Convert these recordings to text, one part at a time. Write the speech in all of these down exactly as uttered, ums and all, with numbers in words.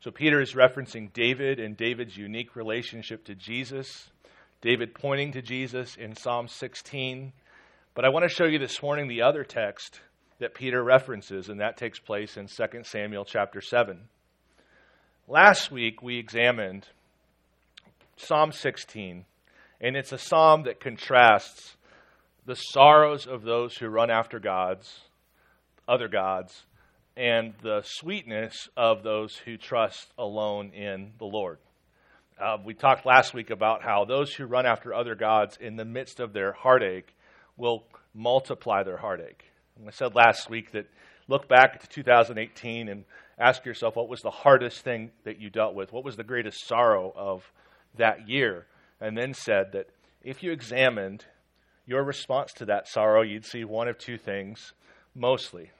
So Peter is referencing David and David's unique relationship to Jesus, David pointing to Jesus in Psalm sixteen. But I want to show you this morning the other text that Peter references, and that takes place in Second Samuel chapter seven. Last week we examined Psalm sixteen, and it's a psalm that contrasts the sorrows of those who run after gods, other gods, and the sweetness of those who trust alone in the Lord. Uh, we talked last week about how those who run after other gods in the midst of their heartache will multiply their heartache. And I said last week that look back to two thousand eighteen and ask yourself, what was the hardest thing that you dealt with? What was the greatest sorrow of that year? And then said that if you examined your response to that sorrow, you'd see one of two things mostly.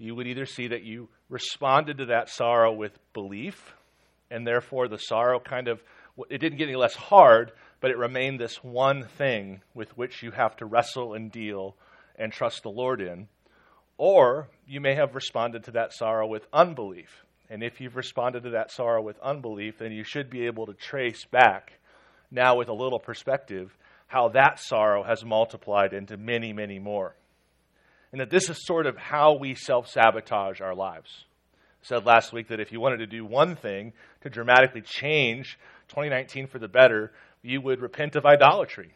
You would either see that you responded to that sorrow with belief, and therefore the sorrow kind of, it didn't get any less hard, but it remained this one thing with which you have to wrestle and deal and trust the Lord in. Or you may have responded to that sorrow with unbelief. And if you've responded to that sorrow with unbelief, then you should be able to trace back, now with a little perspective, how that sorrow has multiplied into many, many more. And that this is sort of how we self-sabotage our lives. I said last week that if you wanted to do one thing to dramatically change twenty nineteen for the better, you would repent of idolatry.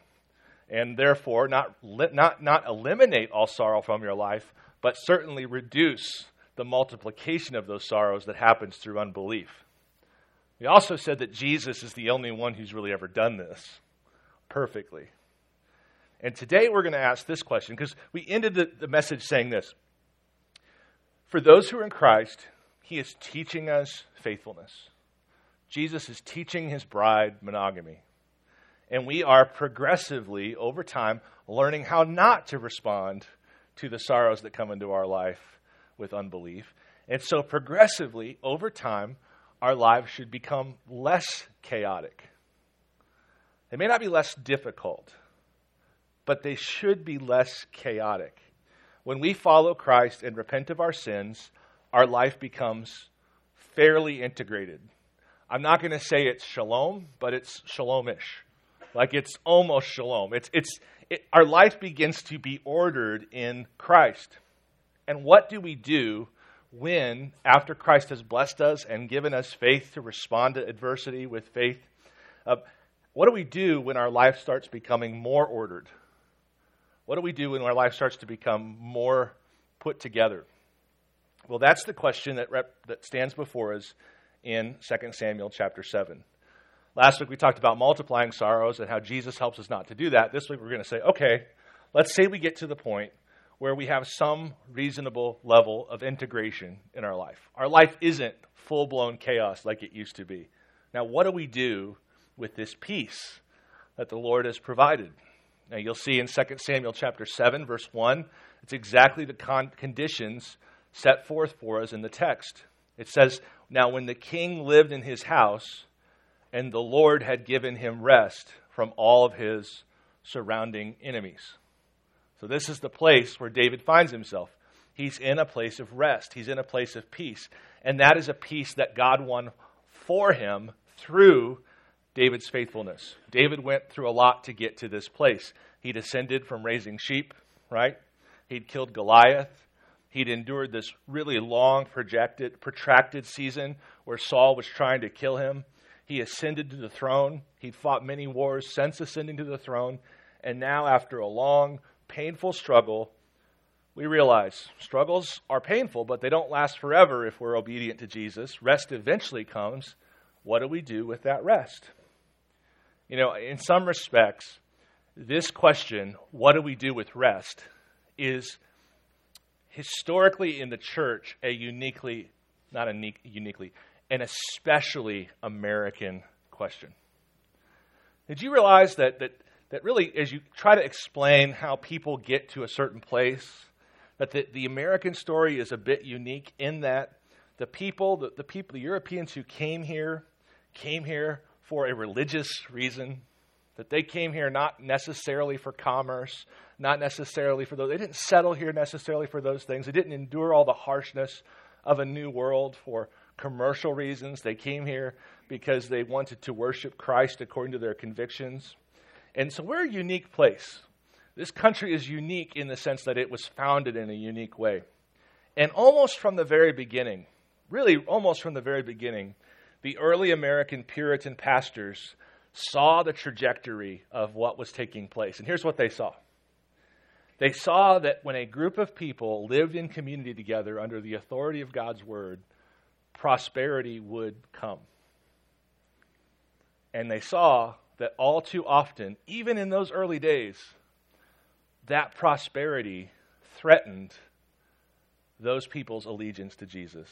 And therefore, not, not, not eliminate all sorrow from your life, but certainly reduce the multiplication of those sorrows that happens through unbelief. We also said that Jesus is the only one who's really ever done this perfectly. And today we're going to ask this question, because we ended the, the message saying this. For those who are in Christ, he is teaching us faithfulness. Jesus is teaching his bride monogamy. And we are progressively, over time, learning how not to respond to the sorrows that come into our life with unbelief. And so progressively, over time, our lives should become less chaotic. They may not be less difficult, but they should be less chaotic. When we follow Christ and repent of our sins, our life becomes fairly integrated. I'm not going to say it's shalom, but it's shalomish. Like it's almost shalom. It's it's it, our life begins to be ordered in Christ. And what do we do when, after Christ has blessed us and given us faith to respond to adversity with faith? Uh, what do we do when our life starts becoming more ordered? What do we do when our life starts to become more put together? Well, that's the question that rep, that stands before us in Second Samuel chapter seven. Last week we talked about multiplying sorrows and how Jesus helps us not to do that. This week we're going to say, okay, let's say we get to the point where we have some reasonable level of integration in our life. Our life isn't full-blown chaos like it used to be. Now, what do we do with this peace that the Lord has provided? Now, you'll see in Second Samuel chapter seven, verse one, it's exactly the con- conditions set forth for us in the text. It says, now when the king lived in his house, and the Lord had given him rest from all of his surrounding enemies. So this is the place where David finds himself. He's in a place of rest. He's in a place of peace. And that is a peace that God won for him through David's faithfulness. David went through a lot to get to this place. He descended from raising sheep, right? He'd killed Goliath. He'd endured this really long, projected, protracted season where Saul was trying to kill him. He ascended to the throne. He fought many wars since ascending to the throne. And now, after a long, painful struggle, we realize struggles are painful, but they don't last forever if we're obedient to Jesus. Rest eventually comes. What do we do with that rest? You know, in some respects, this question, what do we do with rest, is historically in the church a uniquely, not a uniquely, an especially American question. Did you realize that that that really, as you try to explain how people get to a certain place, that the, the American story is a bit unique in that the people, the, the people, the Europeans who came here, came here for a religious reason, that they came here not necessarily for commerce, not necessarily for those. They didn't settle here necessarily for those things. They didn't endure all the harshness of a new world for commercial reasons. They came here because they wanted to worship Christ according to their convictions. And so we're a unique place. This country is unique in the sense that it was founded in a unique way. And almost from the very beginning, really almost from the very beginning, the early American Puritan pastors saw the trajectory of what was taking place. And here's what they saw. They saw that when a group of people lived in community together under the authority of God's word, prosperity would come. And they saw that all too often, even in those early days, that prosperity threatened those people's allegiance to Jesus,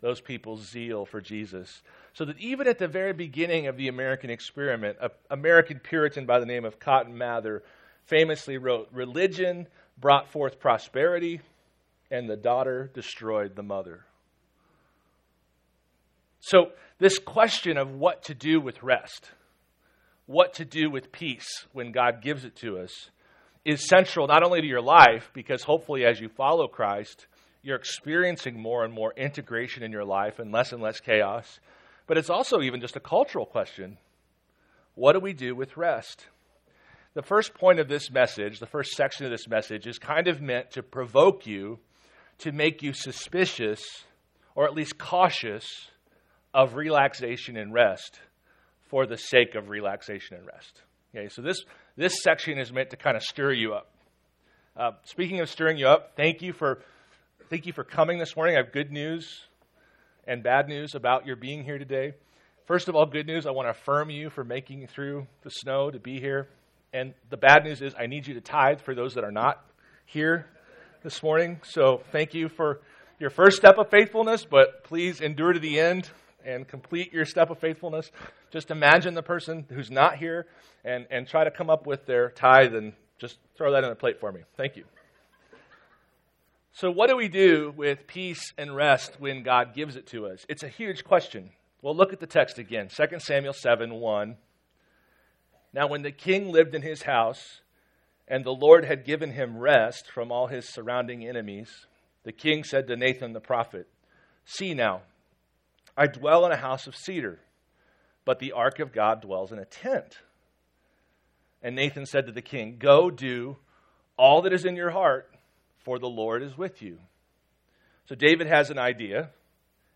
those people's zeal for Jesus. So that even at the very beginning of the American experiment, an American Puritan by the name of Cotton Mather famously wrote, "Religion brought forth prosperity, and the daughter destroyed the mother." So this question of what to do with rest, what to do with peace when God gives it to us, is central not only to your life, because hopefully as you follow Christ, you're experiencing more and more integration in your life and less and less chaos, but it's also even just a cultural question. What do we do with rest? The first point of this message, the first section of this message, is kind of meant to provoke you, to make you suspicious, or at least cautious, of relaxation and rest for the sake of relaxation and rest. Okay, so this, this section is meant to kind of stir you up. Uh, speaking of stirring you up, thank you for thank you for coming this morning. I have good news and bad news about your being here today. First of all, good news, I want to affirm you for making it through the snow to be here. And the bad news is I need you to tithe for those that are not here this morning. So thank you for your first step of faithfulness, but please endure to the end and complete your step of faithfulness. Just imagine the person who's not here and, and try to come up with their tithe and just throw that in a plate for me. Thank you. So what do we do with peace and rest when God gives it to us? It's a huge question. Well, look at the text again. Second Samuel seven one. Now when the king lived in his house and the Lord had given him rest from all his surrounding enemies, the king said to Nathan the prophet, "See now, I dwell in a house of cedar, but the ark of God dwells in a tent." And Nathan said to the king, "Go do all that is in your heart, for the Lord is with you." So David has an idea,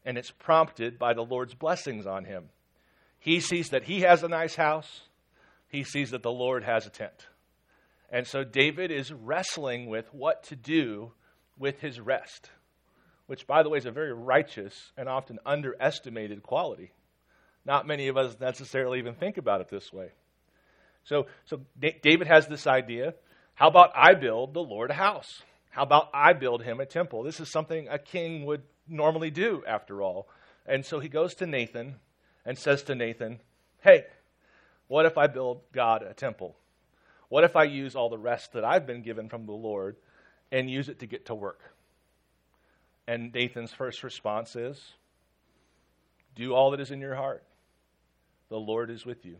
and it's prompted by the Lord's blessings on him. He sees that he has a nice house. He sees that the Lord has a tent. And so David is wrestling with what to do with his rest, which, by the way, is a very righteous and often underestimated quality. Not many of us necessarily even think about it this way. So, so D- David has this idea, how about I build the Lord a house? How about I build him a temple? This is something a king would normally do, after all. And so he goes to Nathan and says to Nathan, "Hey, what if I build God a temple? What if I use all the rest that I've been given from the Lord and use it to get to work?" And Nathan's first response is, "Do all that is in your heart. The Lord is with you."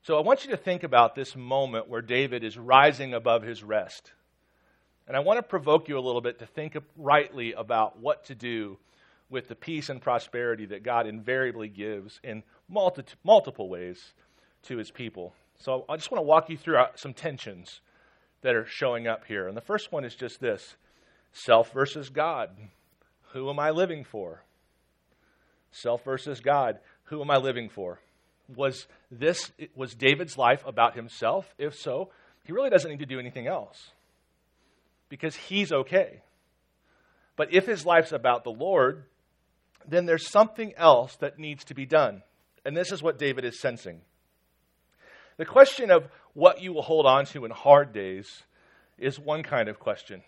So I want you to think about this moment where David is rising above his rest. And I want to provoke you a little bit to think rightly about what to do with the peace and prosperity that God invariably gives in multi- multiple ways to his people. So I just want to walk you through some tensions that are showing up here. And the first one is just this: self versus God. Who am I living for? Self versus God. Who am I living for? Was this, was David's life about himself? If so, he really doesn't need to do anything else because he's okay. But if his life's about the Lord, then there's something else that needs to be done. And this is what David is sensing. The question of what you will hold on to in hard days is one kind of question.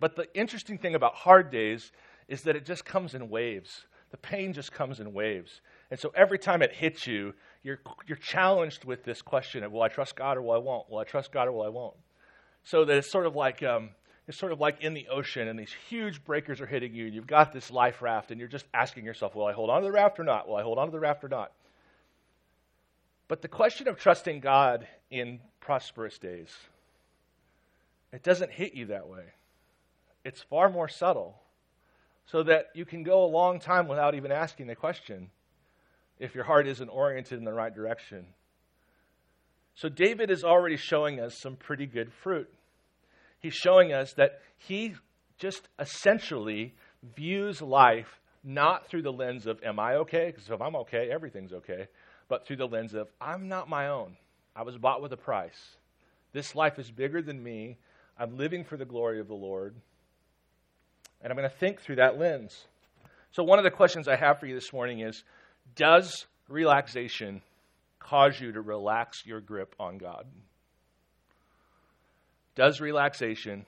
But the interesting thing about hard days is that it just comes in waves. The pain just comes in waves. And so every time it hits you, you're you're challenged with this question of, will I trust God or will I won't? Will I trust God or will I won't? So that it's sort of like um, it's sort of like in the ocean, and these huge breakers are hitting you, and you've got this life raft, and you're just asking yourself, will I hold on to the raft or not? Will I hold on to the raft or not? But the question of trusting God in prosperous days, it doesn't hit you that way. It's far more subtle, so that you can go a long time without even asking the question if your heart isn't oriented in the right direction. So David is already showing us some pretty good fruit. He's showing us that he just essentially views life not through the lens of, am I okay? Because if I'm okay, everything's okay. But through the lens of, I'm not my own. I was bought with a price. This life is bigger than me. I'm living for the glory of the Lord. And I'm going to think through that lens. So one of the questions I have for you this morning is, does relaxation cause you to relax your grip on God? Does relaxation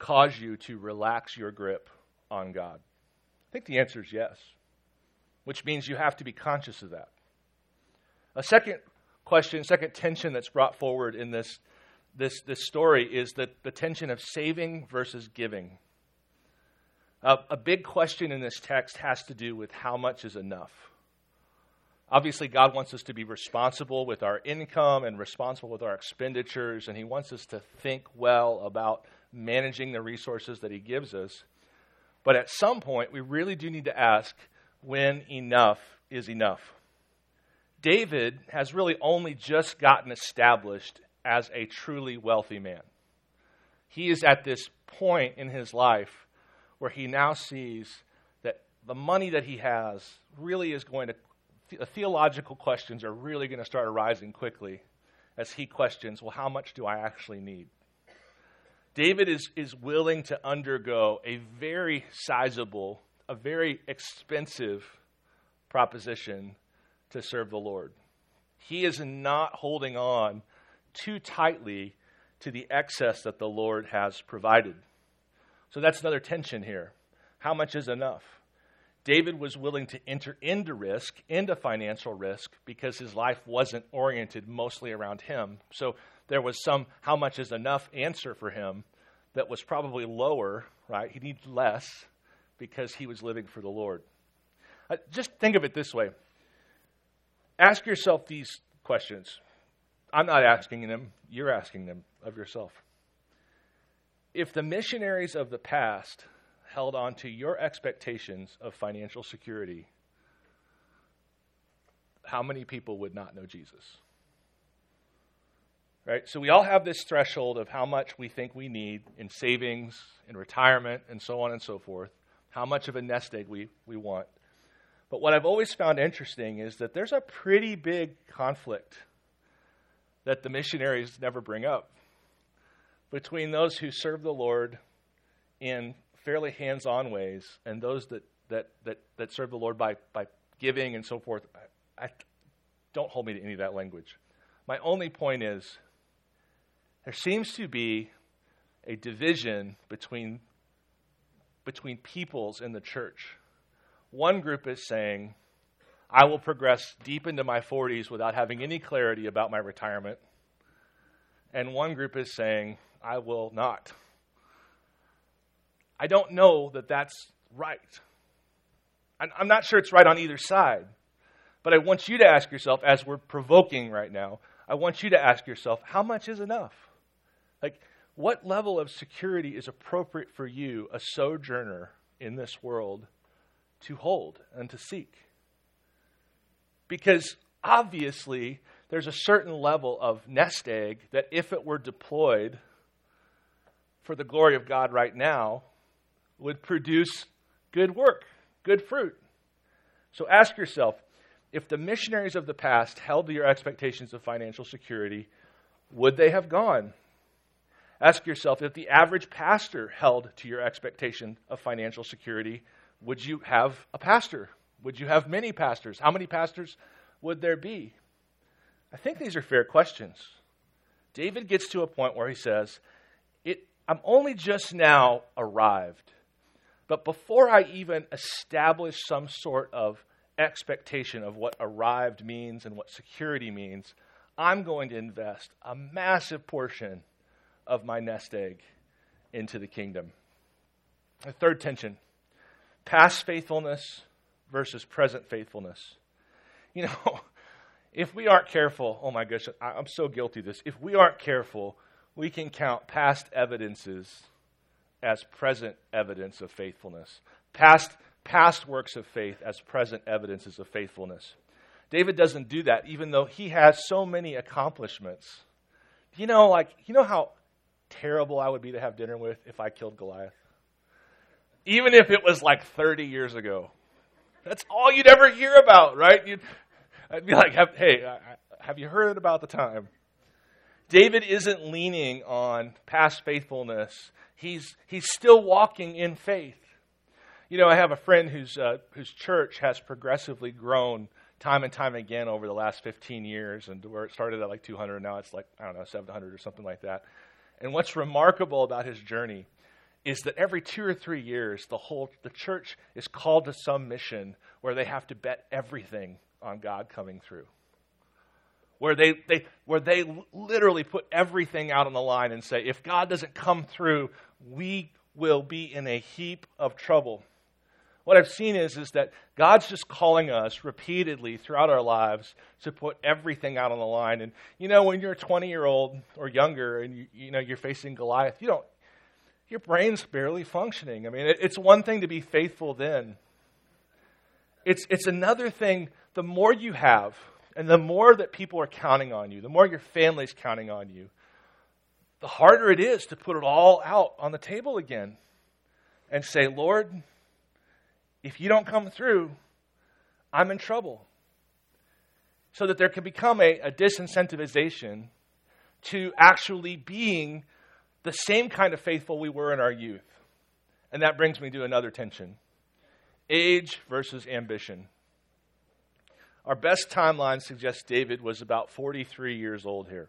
cause you to relax your grip on God? I think the answer is yes, which means you have to be conscious of that. A second question, second tension that's brought forward in this, this, this story is the, the tension of saving versus giving. Uh, a big question in this text has to do with how much is enough. Obviously, God wants us to be responsible with our income and responsible with our expenditures, and he wants us to think well about managing the resources that he gives us. But at some point, we really do need to ask when enough is enough. David has really only just gotten established as a truly wealthy man. He is at this point in his life where he now sees that the money that he has really is going to The theological questions are really going to start arising quickly as he questions, well, how much do I actually need? David is, is willing to undergo a very sizable, a very expensive proposition to serve the Lord. He is not holding on too tightly to the excess that the Lord has provided. So that's another tension here. How much is enough? David was willing to enter into risk, into financial risk, because his life wasn't oriented mostly around him. So there was some how much is enough answer for him that was probably lower, right? He needed less because he was living for the Lord. Uh, just think of it this way. Ask yourself these questions. I'm not asking them. You're asking them of yourself. If the missionaries of the past held on to your expectations of financial security, how many people would not know Jesus? Right? So we all have this threshold of how much we think we need in savings, in retirement, and so on and so forth, how much of a nest egg we, we want. But what I've always found interesting is that there's a pretty big conflict that the missionaries never bring up between those who serve the Lord in fairly hands-on ways and those that, that, that, that serve the Lord by, by giving and so forth. I, I, don't hold me to any of that language. My only point is there seems to be a division between, between peoples in the church. One group is saying, I will progress deep into my forties without having any clarity about my retirement. And one group is saying, I will not. I don't know that that's right. I'm not sure it's right on either side. But I want you to ask yourself, as we're provoking right now, I want you to ask yourself, how much is enough? Like, what level of security is appropriate for you, a sojourner in this world, to hold and to seek? Because obviously, there's a certain level of nest egg that if it were deployed for the glory of God right now, would produce good work, good fruit. So ask yourself, if the missionaries of the past held to your expectations of financial security, would they have gone? Ask yourself, if the average pastor held to your expectation of financial security, would you have a pastor? Would you have many pastors? How many pastors would there be? I think these are fair questions. David gets to a point where he says, "It, I'm only just now arrived. But before I even establish some sort of expectation of what arrived means and what security means, I'm going to invest a massive portion of my nest egg into the kingdom. The third tension, past faithfulness versus present faithfulness. You know, if we aren't careful, oh my gosh, I'm so guilty of this. If we aren't careful, we can count past evidences as present evidence of faithfulness. Past past works of faith as present evidences of faithfulness. David doesn't do that, even though he has so many accomplishments. You know, like, you know how terrible I would be to have dinner with if I killed Goliath? Even if it was like thirty years ago. That's all you'd ever hear about, right? You'd, I'd be like, hey, have you heard about the time? David isn't leaning on past faithfulness. He's he's still walking in faith. You know, I have a friend whose uh, whose church has progressively grown time and time again over the last fifteen years, and where it started at like two hundred, now it's like, I don't know, seven hundred or something like that. And what's remarkable about his journey is that every two or three years, the whole the church is called to some mission where they have to bet everything on God coming through. Where they, they where they literally put everything out on the line and say, if God doesn't come through, we will be in a heap of trouble. What I've seen is, is that God's just calling us repeatedly throughout our lives to put everything out on the line. And, you know, when you're a twenty-year-old or younger and, you, you know, you're facing Goliath, you don't, your brain's barely functioning. I mean, it, it's one thing to be faithful then. It's it's another thing, the more you have, and the more that people are counting on you, the more your family's counting on you, the harder it is to put it all out on the table again and say, Lord, if you don't come through, I'm in trouble. So that there can become a, a disincentivization to actually being the same kind of faithful we were in our youth. And that brings me to another tension, age versus ambition. Our best timeline suggests David was about forty-three years old here.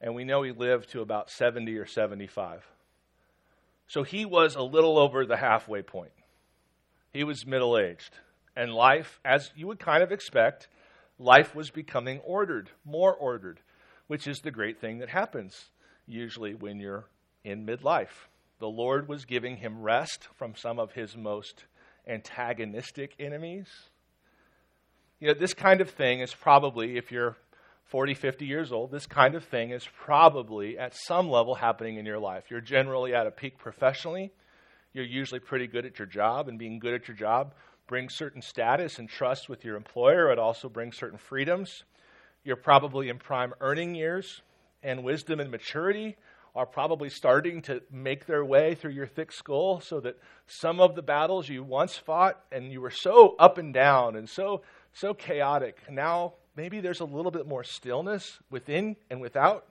And we know he lived to about seventy or seventy-five. So he was a little over the halfway point. He was middle-aged. And life, as you would kind of expect, life was becoming ordered, more ordered, which is the great thing that happens usually when you're in midlife. The Lord was giving him rest from some of his most antagonistic enemies. You know, this kind of thing is probably, if you're forty, fifty years old, this kind of thing is probably at some level happening in your life. You're generally at a peak professionally. You're usually pretty good at your job, and being good at your job brings certain status and trust with your employer. It also brings certain freedoms. You're probably in prime earning years, and wisdom and maturity are probably starting to make their way through your thick skull, so that some of the battles you once fought and you were so up and down and so... so chaotic. Now, maybe there's a little bit more stillness within and without.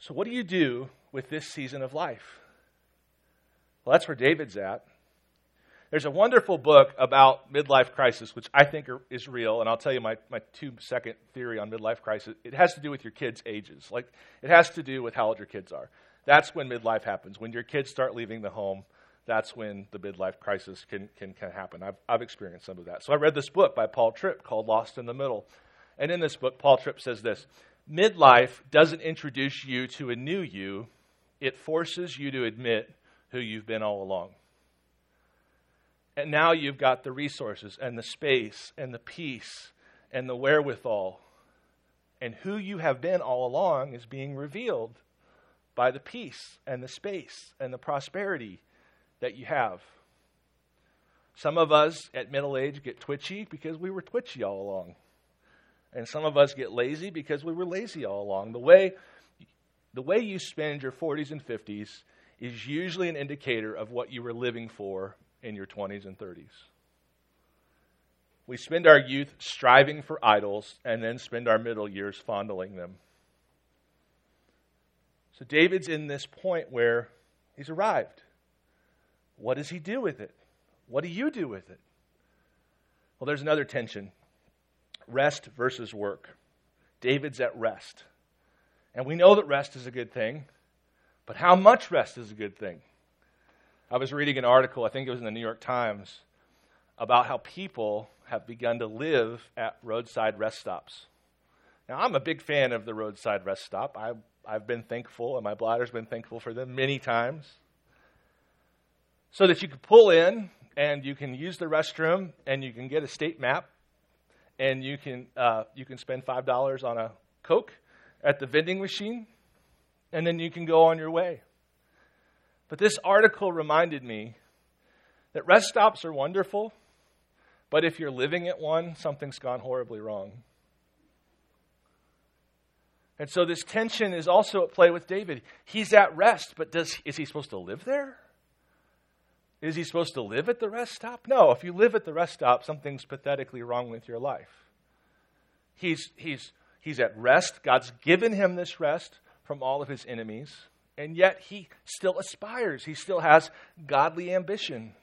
So what do you do with this season of life? Well, that's where David's at. There's a wonderful book about midlife crisis, which I think are, is real, and I'll tell you my, my two-second theory on midlife crisis. It has to do with your kids' ages. Like, it has to do with how old your kids are. That's when midlife happens. When your kids start leaving the home, that's when the midlife crisis can, can can happen. I've I've experienced some of that. So I read this book by Paul Tripp called Lost in the Middle. And in this book, Paul Tripp says this: midlife doesn't introduce you to a new you. It forces you to admit who you've been all along. And now you've got the resources and the space and the peace and the wherewithal. And who you have been all along is being revealed by the peace and the space and the prosperity that you have. Some of us at middle age get twitchy because we were twitchy all along. And some of us get lazy because we were lazy all along. The way, the way you spend your forties and fifties is usually an indicator of what you were living for in your twenties and thirties. We spend our youth striving for idols and then spend our middle years fondling them. So David's in this point where he's arrived. What does he do with it? What do you do with it? Well, there's another tension. Rest versus work. David's at rest. And we know that rest is a good thing, but how much rest is a good thing? I was reading an article, I think it was in the New York Times, about how people have begun to live at roadside rest stops. Now, I'm a big fan of the roadside rest stop. I, I've been thankful, and my bladder's been thankful for them many times. So that you can pull in, and you can use the restroom, and you can get a state map, and you can uh, you can spend five dollars on a Coke at the vending machine, and then you can go on your way. But this article reminded me that rest stops are wonderful, but if you're living at one, something's gone horribly wrong. And so this tension is also at play with David. He's at rest, but does is he supposed to live there? Is he supposed to live at the rest stop? No, if you live at the rest stop, something's pathetically wrong with your life. He's, he's, he's at rest. God's given him this rest from all of his enemies, and yet he still aspires. He still has godly ambition.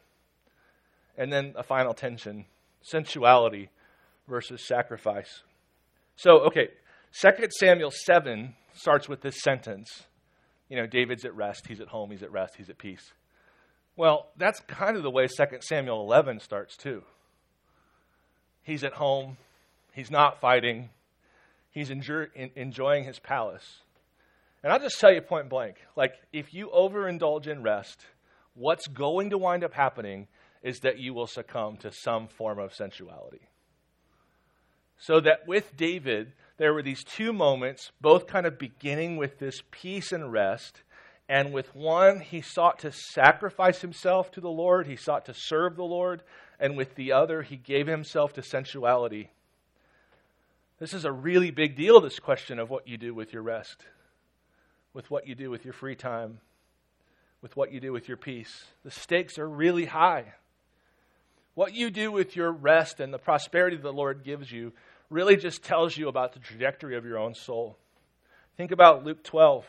And then a final tension, sensuality versus sacrifice. So, okay, Second Samuel seven starts with this sentence. You know, David's at rest, he's at home, he's at rest, he's at peace. Well, that's kind of the way Second Samuel eleven starts too. He's at home. He's not fighting. He's enjoy- enjoying his palace. And I'll just tell you point blank, like if you overindulge in rest, what's going to wind up happening is that you will succumb to some form of sensuality. So that with David, there were these two moments, both kind of beginning with this peace and rest. And with one, he sought to sacrifice himself to the Lord. He sought to serve the Lord. And with the other, he gave himself to sensuality. This is a really big deal, this question of what you do with your rest, with what you do with your free time, with what you do with your peace. The stakes are really high. What you do with your rest and the prosperity the Lord gives you really just tells you about the trajectory of your own soul. Think about Luke twelve.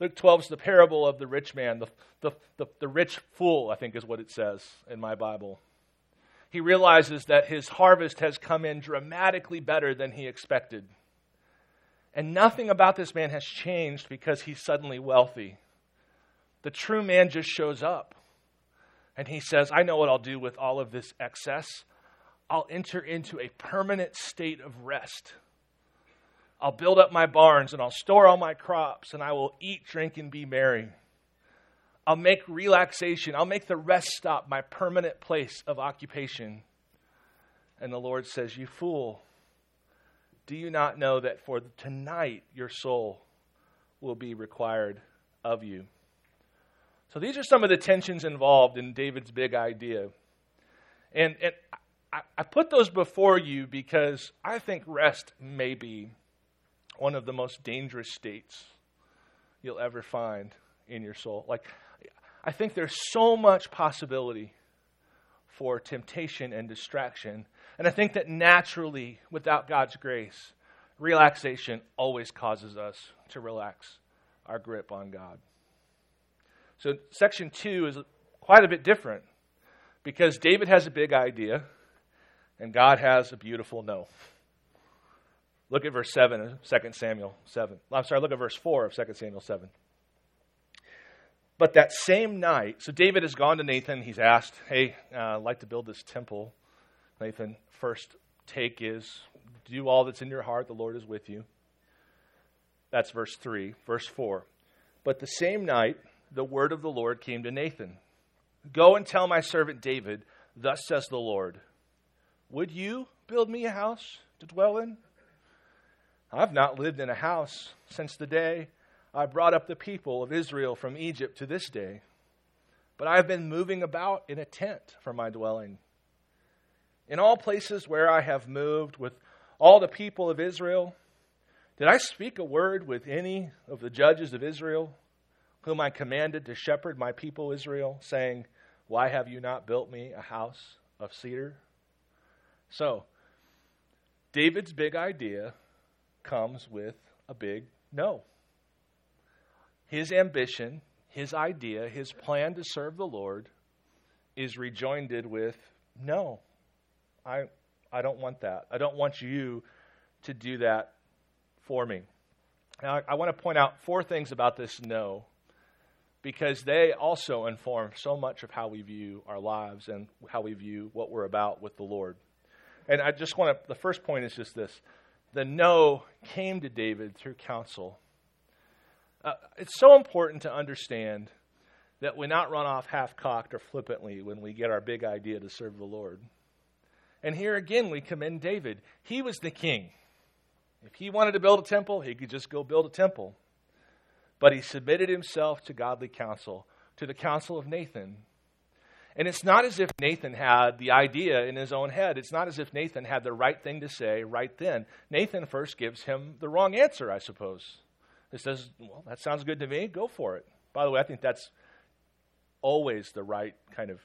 Luke twelve is the parable of the rich man, the, the, the, the rich fool, I think is what it says in my Bible. He realizes that his harvest has come in dramatically better than he expected. And nothing about this man has changed because he's suddenly wealthy. The true man just shows up. And he says, I know what I'll do with all of this excess. I'll enter into a permanent state of rest. I'll build up my barns and I'll store all my crops and I will eat, drink, and be merry. I'll make relaxation. I'll make the rest stop my permanent place of occupation. And the Lord says, you fool, do you not know that for tonight your soul will be required of you? So these are some of the tensions involved in David's big idea. And, and I, I put those before you because I think rest may be one of the most dangerous states you'll ever find in your soul. Like, I think there's so much possibility for temptation and distraction. And I think that naturally, without God's grace, relaxation always causes us to relax our grip on God. So section two is quite a bit different because David has a big idea and God has a beautiful no. Look at verse seven of Second Samuel seven. I'm sorry, look at verse four of Second Samuel seven. But that same night, so David has gone to Nathan. He's asked, hey, uh, I'd like to build this temple. Nathan, first take is, do all that's in your heart. The Lord is with you. That's verse three. Verse four. But the same night, the word of the Lord came to Nathan. Go and tell my servant David, thus says the Lord, would you build me a house to dwell in? I've not lived in a house since the day I brought up the people of Israel from Egypt to this day, but I have been moving about in a tent for my dwelling. In all places where I have moved with all the people of Israel, did I speak a word with any of the judges of Israel, whom I commanded to shepherd my people Israel, saying, why have you not built me a house of cedar? So, David's big idea comes with a big no. His ambition, his idea, his plan to serve the Lord is rejoined with, no, I I don't want that. I don't want you to do that for me. Now, I, I want to point out four things about this no because they also inform so much of how we view our lives and how we view what we're about with the Lord. And I just want to, the first point is just this. The no came to David through counsel. Uh, it's so important to understand that we not run off half-cocked or flippantly when we get our big idea to serve the Lord. And here again, we commend David. He was the king. If he wanted to build a temple, he could just go build a temple. But he submitted himself to godly counsel, to the counsel of Nathan. And it's not as if Nathan had the idea in his own head. It's not as if Nathan had the right thing to say right then. Nathan first gives him the wrong answer, I suppose. He says, well, that sounds good to me. Go for it. By the way, I think that's always the right kind of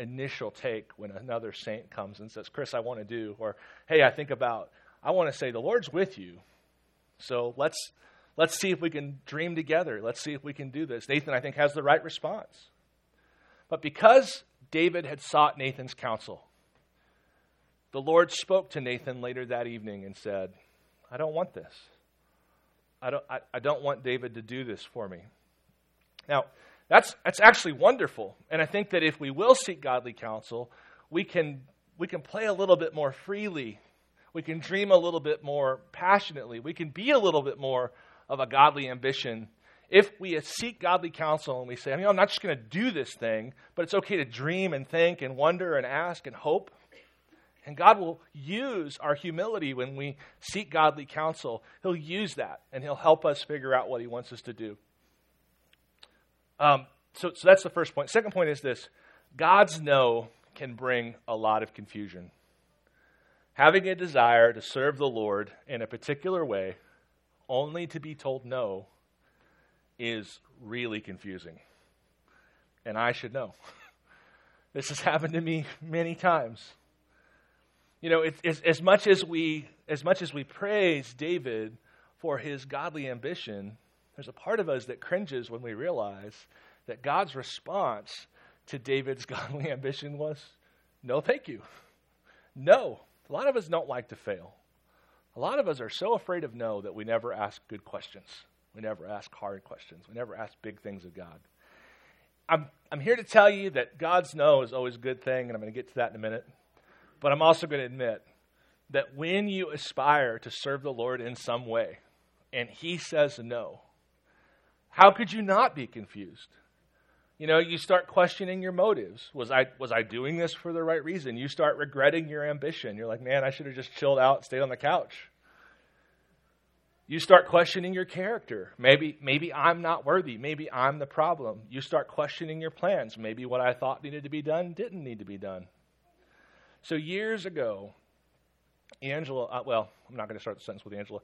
initial take when another saint comes and says, Chris, I want to do, or, hey, I think about, I want to say, the Lord's with you. So let's let's see if we can dream together. Let's see if we can do this. Nathan, I think, has the right response. But because David had sought Nathan's counsel, the Lord spoke to Nathan later that evening and said, I don't want this. I don't, I, I don't want David to do this for me. Now, that's that's actually wonderful. And I think that if we will seek godly counsel, we can we can play a little bit more freely. We can dream a little bit more passionately. We can be a little bit more of a godly ambition. If we seek godly counsel and we say, I mean, I'm not just going to do this thing, but it's okay to dream and think and wonder and ask and hope. And God will use our humility when we seek godly counsel. He'll use that, and He'll help us figure out what He wants us to do. Um, so, so that's the first point. Second point is this. God's no can bring a lot of confusion. Having a desire to serve the Lord in a particular way, only to be told no, is really confusing. And I should know. This has happened to me many times. You know, it, it, as much as we as much as we praise David for his godly ambition, there's a part of us that cringes when we realize that God's response to David's godly ambition was, no, thank you. No. A lot of us don't like to fail. A lot of us are so afraid of no that we never ask good questions. We never ask hard questions. We never ask big things of God. I'm I'm here to tell you that God's no is always a good thing, and I'm going to get to that in a minute. But I'm also going to admit that when you aspire to serve the Lord in some way, and He says no, how could you not be confused? You know, you start questioning your motives. Was I was I doing this for the right reason? You start regretting your ambition. You're like, man, I should have just chilled out and stayed on the couch. You start questioning your character. Maybe maybe I'm not worthy. Maybe I'm the problem. You start questioning your plans. Maybe what I thought needed to be done didn't need to be done. So years ago, Angela, uh, well, I'm not going to start the sentence with Angela.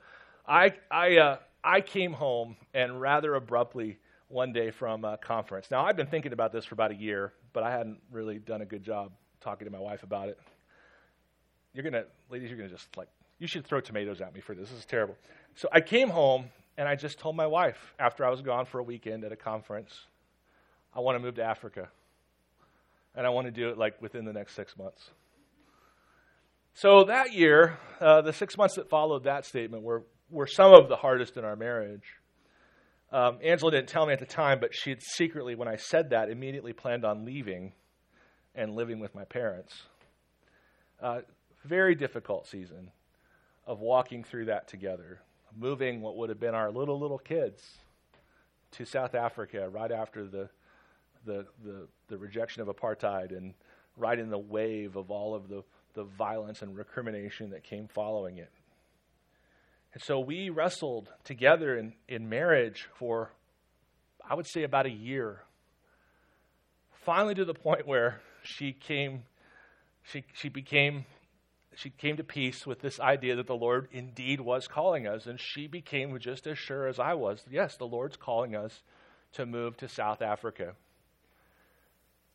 I I uh, I came home and rather abruptly one day from a conference. Now, I've been thinking about this for about a year, but I hadn't really done a good job talking to my wife about it. You're going to, ladies, you're going to just like, you should throw tomatoes at me for this. This is terrible. So I came home, and I just told my wife after I was gone for a weekend at a conference, I want to move to Africa, and I want to do it like within the next six months. So that year, uh, the six months that followed that statement were were some of the hardest in our marriage. Um, Angela didn't tell me at the time, but she had secretly, when I said that, immediately planned on leaving and living with my parents. Uh, very difficult season of walking through that together, moving what would have been our little, little kids to South Africa right after the the the, the rejection of apartheid and right in the wave of all of the, the violence and recrimination that came following it. And so we wrestled together in, in marriage for, I would say, about a year. Finally, to the point where she came, she she became, she came to peace with this idea that the Lord indeed was calling us, and she became just as sure as I was. Yes, the Lord's calling us to move to South Africa.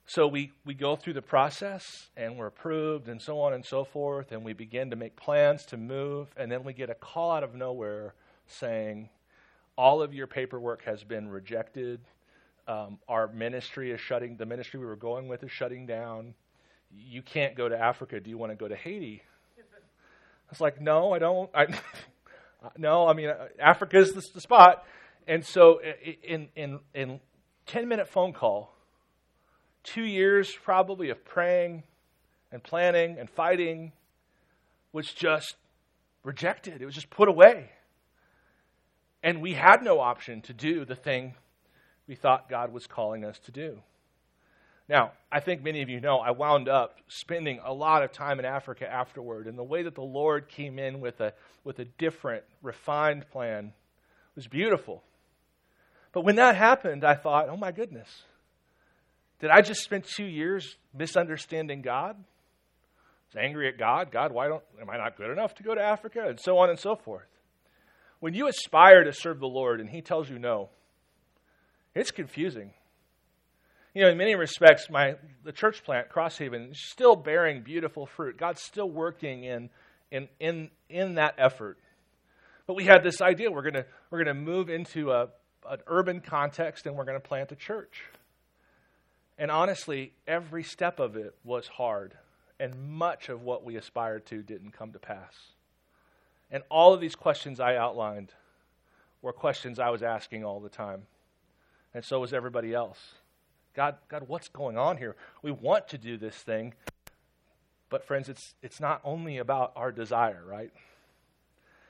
So we, we go through the process, and we're approved, and so on and so forth, and we begin to make plans to move, and then we get a call out of nowhere saying, all of your paperwork has been rejected. Um, our ministry is shutting, the ministry we were going with is shutting down. You can't go to Africa. Do you want to go to Haiti? I was like, no, I don't. I, no, I mean, Africa's the, the spot. And so in in in ten-minute phone call, two years probably of praying and planning and fighting, was just rejected. It was just put away. And we had no option to do the thing we thought God was calling us to do. Now, I think many of you know I wound up spending a lot of time in Africa afterward, and the way that the Lord came in with a with a different, refined plan was beautiful. But when that happened, I thought, oh my goodness, did I just spend two years misunderstanding God? I was angry at God. God, why don't am I not good enough to go to Africa? And so on and so forth. When you aspire to serve the Lord and He tells you no, it's confusing. You know, in many respects, my the church plant, Crosshaven, is still bearing beautiful fruit. God's still working in in in in that effort. But we had this idea we're gonna we're gonna move into a an urban context and we're gonna plant a church. And honestly, every step of it was hard, and much of what we aspired to didn't come to pass. And all of these questions I outlined were questions I was asking all the time, and so was everybody else. God, God, what's going on here? We want to do this thing. But friends, it's it's not only about our desire, right?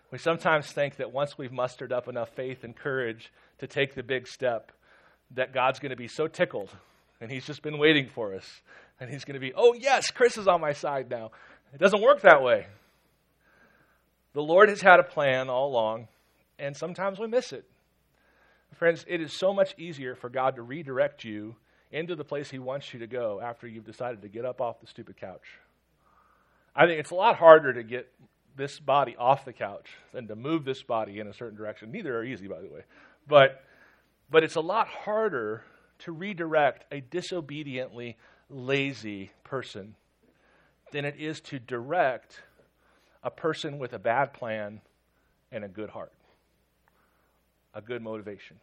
We sometimes think that once we've mustered up enough faith and courage to take the big step, that God's going to be so tickled, and He's just been waiting for us, and He's going to be, oh yes, Chris is on my side now. It doesn't work that way. The Lord has had a plan all along, and sometimes we miss it. Friends, it is so much easier for God to redirect you into the place He wants you to go after you've decided to get up off the stupid couch. I think it's a lot harder to get this body off the couch than to move this body in a certain direction. Neither are easy, by the way. But but it's a lot harder to redirect a disobediently lazy person than it is to direct a person with a bad plan and a good heart, a good motivation.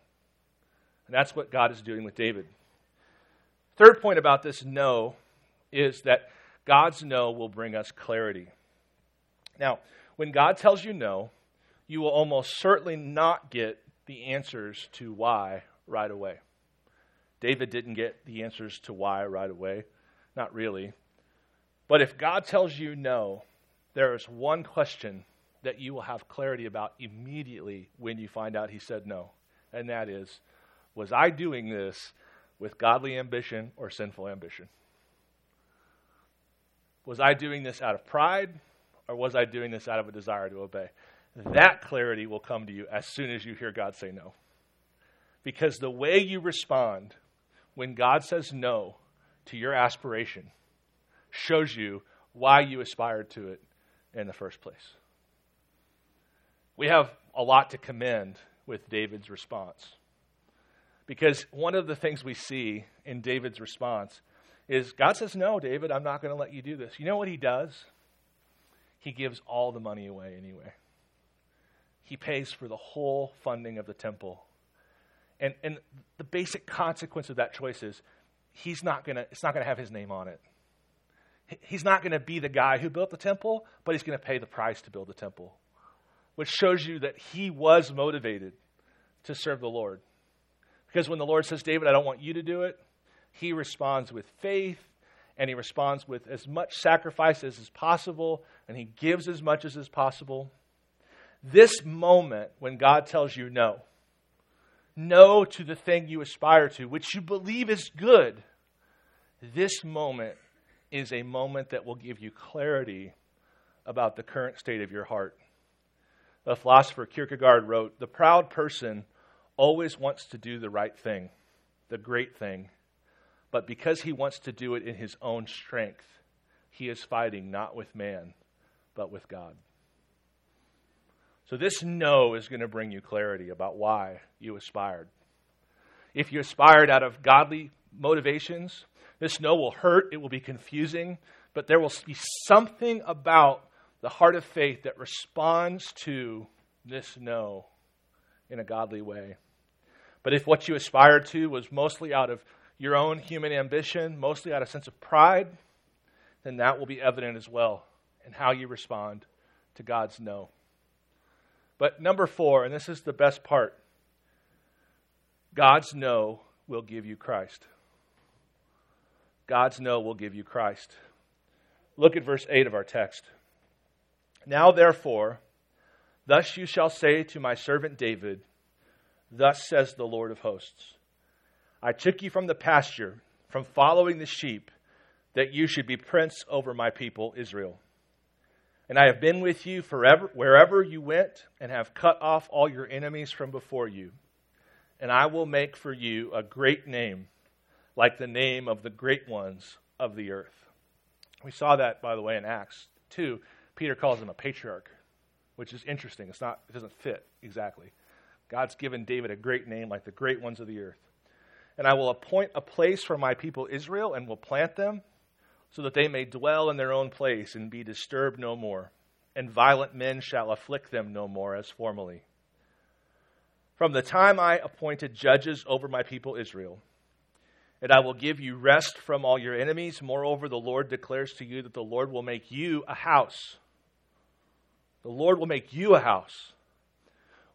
And that's what God is doing with David. Third point about this no is that God's no will bring us clarity. Now, when God tells you no, you will almost certainly not get the answers to why right away. David didn't get the answers to why right away. Not really. But if God tells you no, there is one question that you will have clarity about immediately when you find out He said no. And that is, was I doing this with godly ambition or sinful ambition? Was I doing this out of pride, or was I doing this out of a desire to obey? That clarity will come to you as soon as you hear God say no. Because the way you respond when God says no to your aspiration shows you why you aspired to it in the first place. We have a lot to commend with David's response, because one of the things we see in David's response is God says, no, David, I'm not going to let you do this. You know what he does? He gives all the money away anyway. He pays for the whole funding of the temple. And and the basic consequence of that choice is he's not going to, it's not going to have his name on it. He's not going to be the guy who built the temple, but he's going to pay the price to build the temple, which shows you that he was motivated to serve the Lord. Because when the Lord says, David, I don't want you to do it, he responds with faith, and he responds with as much sacrifice as is possible, and he gives as much as is possible. This moment when God tells you no, no to the thing you aspire to, which you believe is good, this moment is a moment that will give you clarity about the current state of your heart. The philosopher Kierkegaard wrote, "The proud person always wants to do the right thing, the great thing, but because he wants to do it in his own strength, he is fighting not with man, but with God." So this no is going to bring you clarity about why you aspired. If you aspired out of godly motivations, this no will hurt, it will be confusing, but there will be something about the heart of faith that responds to this no in a godly way. But if what you aspired to was mostly out of your own human ambition, mostly out of a sense of pride, then that will be evident as well in how you respond to God's no. But number four, and this is the best part, God's no will give you Christ. God's no will give you Christ. Look at verse eight of our text. Now therefore, thus you shall say to my servant David, thus says the Lord of hosts, I took you from the pasture, from following the sheep, that you should be prince over my people Israel. And I have been with you forever, wherever you went, and have cut off all your enemies from before you. And I will make for you a great name, like the name of the great ones of the earth. We saw that, by the way, in Acts two. Peter calls him a patriarch, which is interesting. It's not, it doesn't fit exactly. God's given David a great name, like the great ones of the earth. And I will appoint a place for my people Israel, and will plant them, so that they may dwell in their own place and be disturbed no more, and violent men shall afflict them no more as formerly. From the time I appointed judges over my people Israel, and I will give you rest from all your enemies. Moreover, the Lord declares to you that the Lord will make you a house. The Lord will make you a house.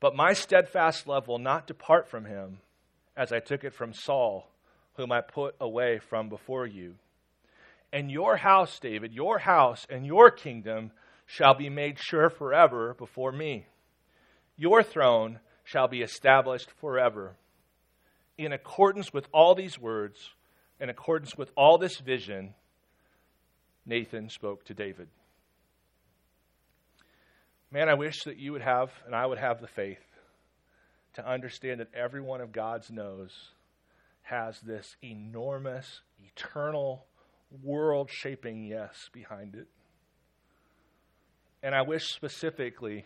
But my steadfast love will not depart from him, as I took it from Saul, whom I put away from before you. And your house, David, your house and your kingdom shall be made sure forever before me. Your throne shall be established forever. In accordance with all these words, in accordance with all this vision, Nathan spoke to David. Man, I wish that you would have, and I would have the faith to understand that every one of God's no's has this enormous, eternal, world-shaping yes behind it. And I wish specifically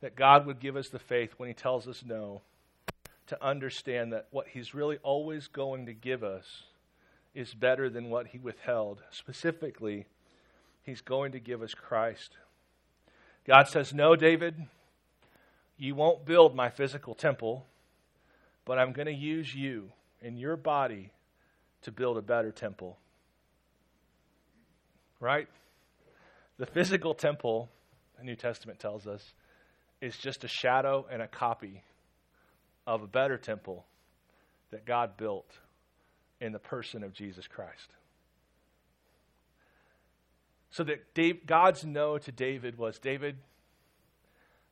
that God would give us the faith when he tells us no, to understand that what he's really always going to give us is better than what he withheld. Specifically, he's going to give us Christ. God says, no, David, you won't build my physical temple, but I'm going to use you and your body to build a better temple. Right? The physical temple, the New Testament tells us, is just a shadow and a copy of a better temple that God built in the person of Jesus Christ. So that Dave, God's no to David was, David,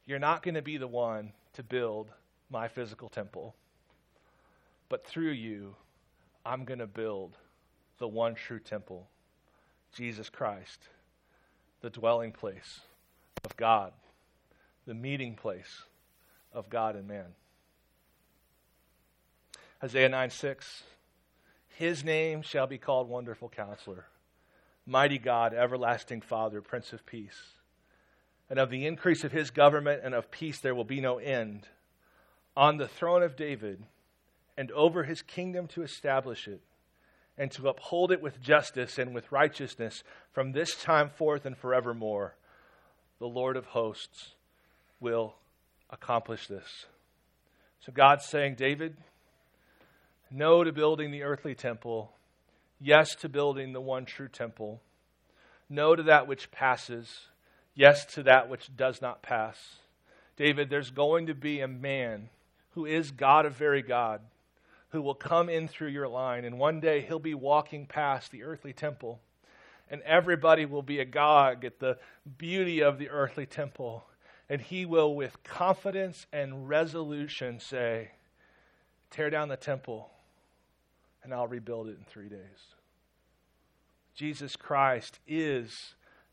you're not going to be the one to build my physical temple, but through you, I'm going to build the one true temple, Jesus Christ, the dwelling place of God, the meeting place of God and man. Isaiah nine six, his name shall be called Wonderful Counselor, Mighty God, Everlasting Father, Prince of Peace. And of the increase of his government and of peace there will be no end. On the throne of David and over his kingdom to establish it and to uphold it with justice and with righteousness from this time forth and forevermore. The Lord of hosts will accomplish this. So God's saying, David, no to building the earthly temple. Yes to building the one true temple. No to that which passes. Yes to that which does not pass. David, there's going to be a man who is God of very God, who will come in through your line, and one day he'll be walking past the earthly temple, and everybody will be agog at the beauty of the earthly temple, and he will with confidence and resolution say, tear down the temple, and I'll rebuild it in three days. Jesus Christ is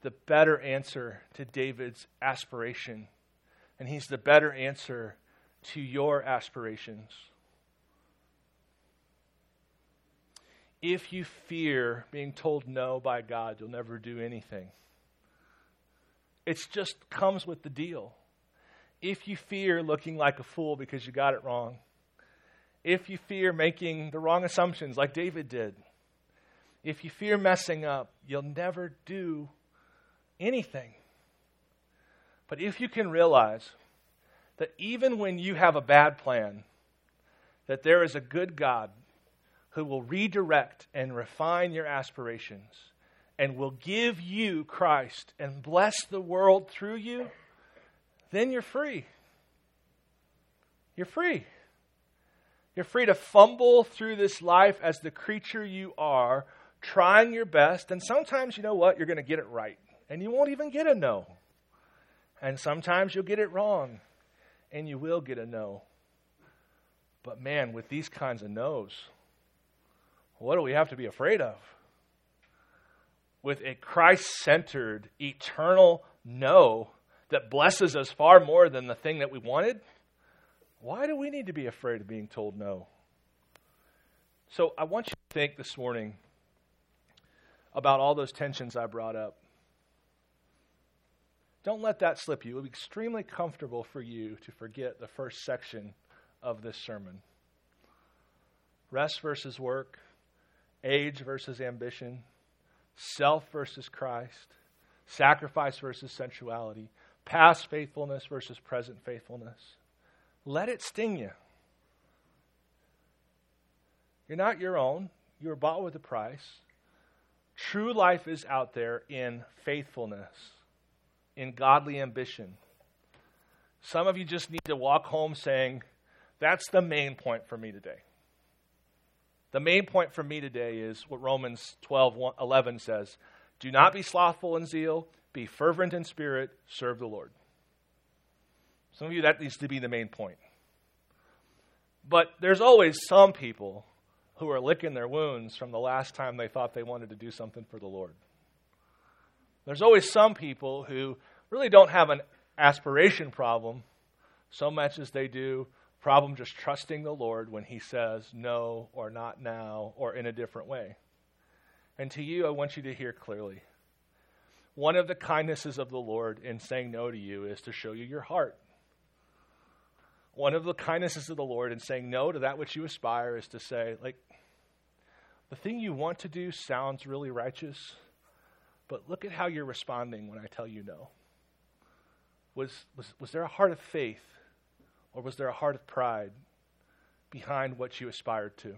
the better answer to David's aspiration. And he's the better answer to your aspirations. If you fear being told no by God, you'll never do anything. It just comes with the deal. If you fear looking like a fool because you got it wrong, if you fear making the wrong assumptions like David did, if you fear messing up, you'll never do anything. But if you can realize that even when you have a bad plan, that there is a good God who will redirect and refine your aspirations and will give you Christ and bless the world through you, then you're free. You're free. You're free to fumble through this life as the creature you are, trying your best. And sometimes, you know what? You're going to get it right. And you won't even get a no. And sometimes you'll get it wrong. And you will get a no. But man, with these kinds of no's, what do we have to be afraid of? With a Christ-centered, eternal no that blesses us far more than the thing that we wanted, why do we need to be afraid of being told no? So I want you to think this morning about all those tensions I brought up. Don't let that slip you. It would be extremely comfortable for you to forget the first section of this sermon. Rest versus work, age versus ambition, self versus Christ, sacrifice versus sensuality, past faithfulness versus present faithfulness. Let it sting you. You're not your own. You were bought with a price. True life is out there in faithfulness, in godly ambition. Some of you just need to walk home saying, that's the main point for me today. The main point for me today is what Romans twelve eleven says. Do not be slothful in zeal. Be fervent in spirit. Serve the Lord. Some of you, that needs to be the main point. But there's always some people who are licking their wounds from the last time they thought they wanted to do something for the Lord. There's always some people who really don't have an aspiration problem so much as they do problem just trusting the Lord when he says no or not now or in a different way. And to you, I want you to hear clearly. One of the kindnesses of the Lord in saying no to you is to show you your heart. One of the kindnesses of the Lord in saying no to that which you aspire is to say, like, the thing you want to do sounds really righteous, but look at how you're responding when I tell you no. Was, was, was there a heart of faith, or was there a heart of pride behind what you aspired to?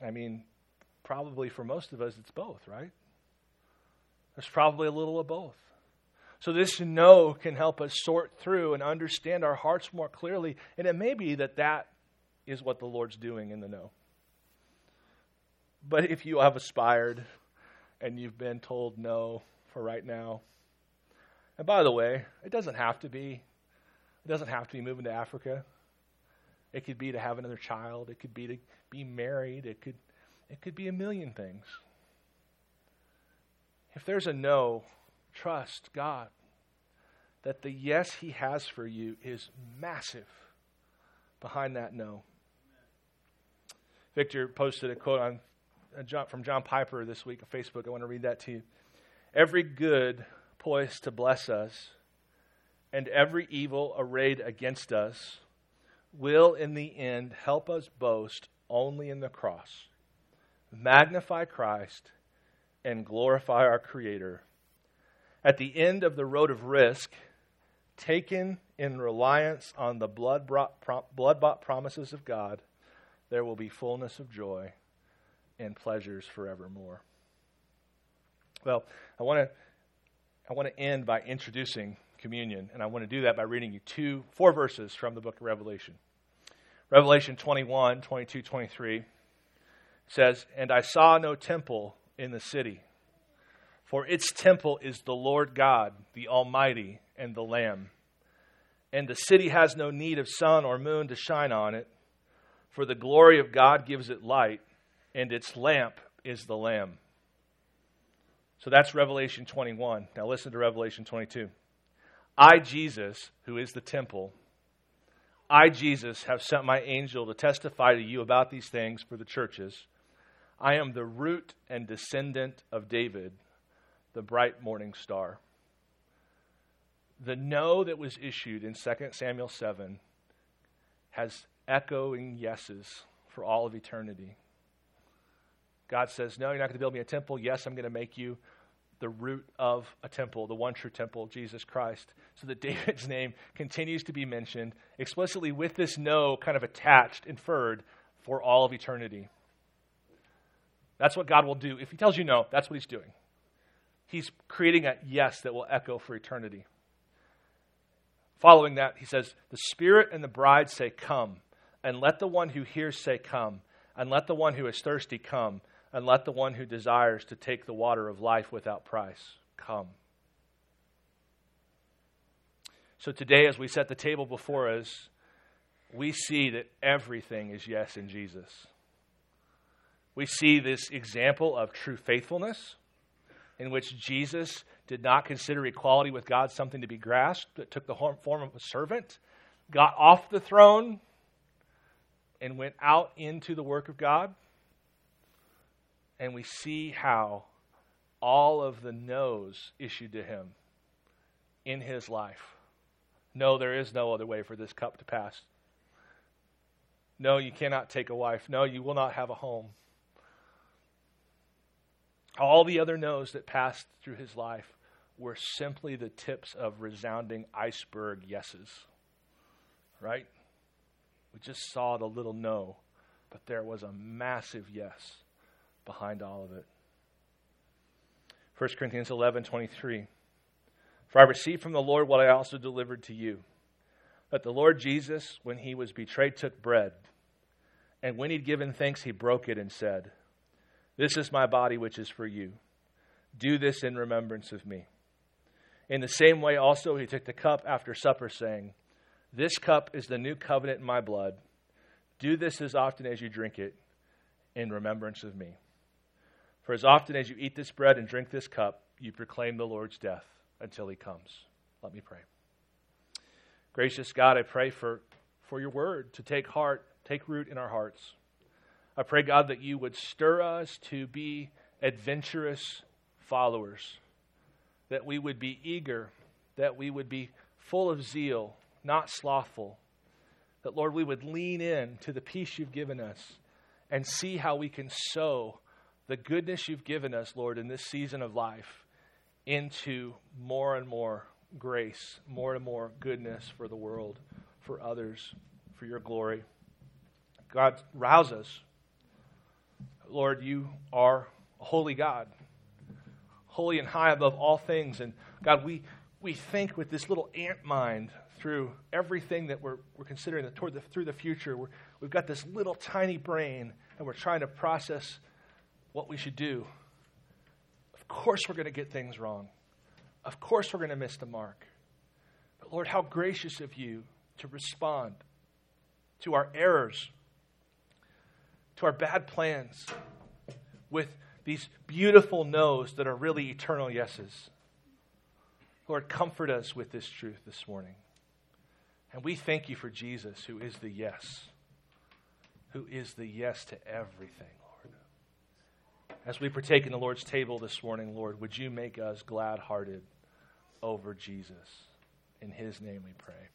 I mean, probably for most of us, it's both, right? There's probably a little of both. So this no can help us sort through and understand our hearts more clearly. And it may be that that is what the Lord's doing in the no. But if you have aspired and you've been told no for right now, and by the way, it doesn't have to be. It doesn't have to be moving to Africa. It could be to have another child. It could be to be married. It could, it could be a million things. If there's a no, trust God that the yes he has for you is massive behind that no. Amen. Victor posted a quote on uh, John, from John Piper this week on Facebook. I want to read that to you. Every good poised to bless us and every evil arrayed against us will in the end help us boast only in the cross. Magnify Christ and glorify our Creator. At the end of the road of risk, taken in reliance on the blood-bought prom- blood-bought promises of God, there will be fullness of joy and pleasures forevermore. Well, I want to I want to end by introducing communion, and I want to do that by reading you two four verses from the book of Revelation. Revelation twenty-one, twenty-two, twenty-three says, "And I saw no temple in the city, for its temple is the Lord God, the Almighty, and the Lamb. And the city has no need of sun or moon to shine on it, for the glory of God gives it light, and its lamp is the Lamb." So that's Revelation twenty-one. Now listen to Revelation twenty-two. "I, Jesus, who is the temple, I, Jesus, have sent my angel to testify to you about these things for the churches. I am the root and descendant of David, the bright morning star." The no that was issued in Second Samuel seven has echoing yeses for all of eternity. God says, no, you're not going to build me a temple. Yes, I'm going to make you the root of a temple, the one true temple, Jesus Christ, so that David's name continues to be mentioned explicitly with this no kind of attached, inferred, for all of eternity. That's what God will do. If he tells you no, that's what he's doing. He's creating a yes that will echo for eternity. Following that, he says, the Spirit and the bride say, come, and let the one who hears say, come, and let the one who is thirsty come, and let the one who desires to take the water of life without price come. So today, as we set the table before us, we see that everything is yes in Jesus. We see this example of true faithfulness in which Jesus did not consider equality with God something to be grasped, but took the form of a servant, got off the throne, and went out into the work of God. And we see how all of the no's issued to him in his life. No, there is no other way for this cup to pass. No, you cannot take a wife. No, you will not have a home. All the other no's that passed through his life were simply the tips of resounding iceberg yeses. Right? We just saw the little no, but there was a massive yes behind all of it. First Corinthians eleven twenty-three. For I received from the Lord what I also delivered to you, that the Lord Jesus, when he was betrayed, took bread, and when he'd given thanks, he broke it and said, this is my body which is for you. Do this in remembrance of me. In the same way also he took the cup after supper, saying, this cup is the new covenant in my blood. Do this as often as you drink it in remembrance of me. For as often as you eat this bread and drink this cup, you proclaim the Lord's death until he comes. Let me pray. Gracious God, I pray for, for your word to take heart, take root in our hearts. I pray, God, that you would stir us to be adventurous followers, that we would be eager, that we would be full of zeal, not slothful, that, Lord, we would lean in to the peace you've given us and see how we can sow the goodness you've given us, Lord, in this season of life into more and more grace, more and more goodness for the world, for others, for your glory. God, rouse us. Lord, you are a holy God, holy and high above all things. And God, we, we think with this little ant mind through everything that we're, we're considering toward the, through the future. We're, we've got this little tiny brain, and we're trying to process what we should do. Of course we're going to get things wrong. Of course we're going to miss the mark. But Lord, how gracious of you to respond to our errors, to our bad plans, with these beautiful no's that are really eternal yeses. Lord, comfort us with this truth this morning. And we thank you for Jesus, who is the yes, who is the yes to everything, Lord. As we partake in the Lord's table this morning, Lord, would you make us glad-hearted over Jesus? In his name we pray.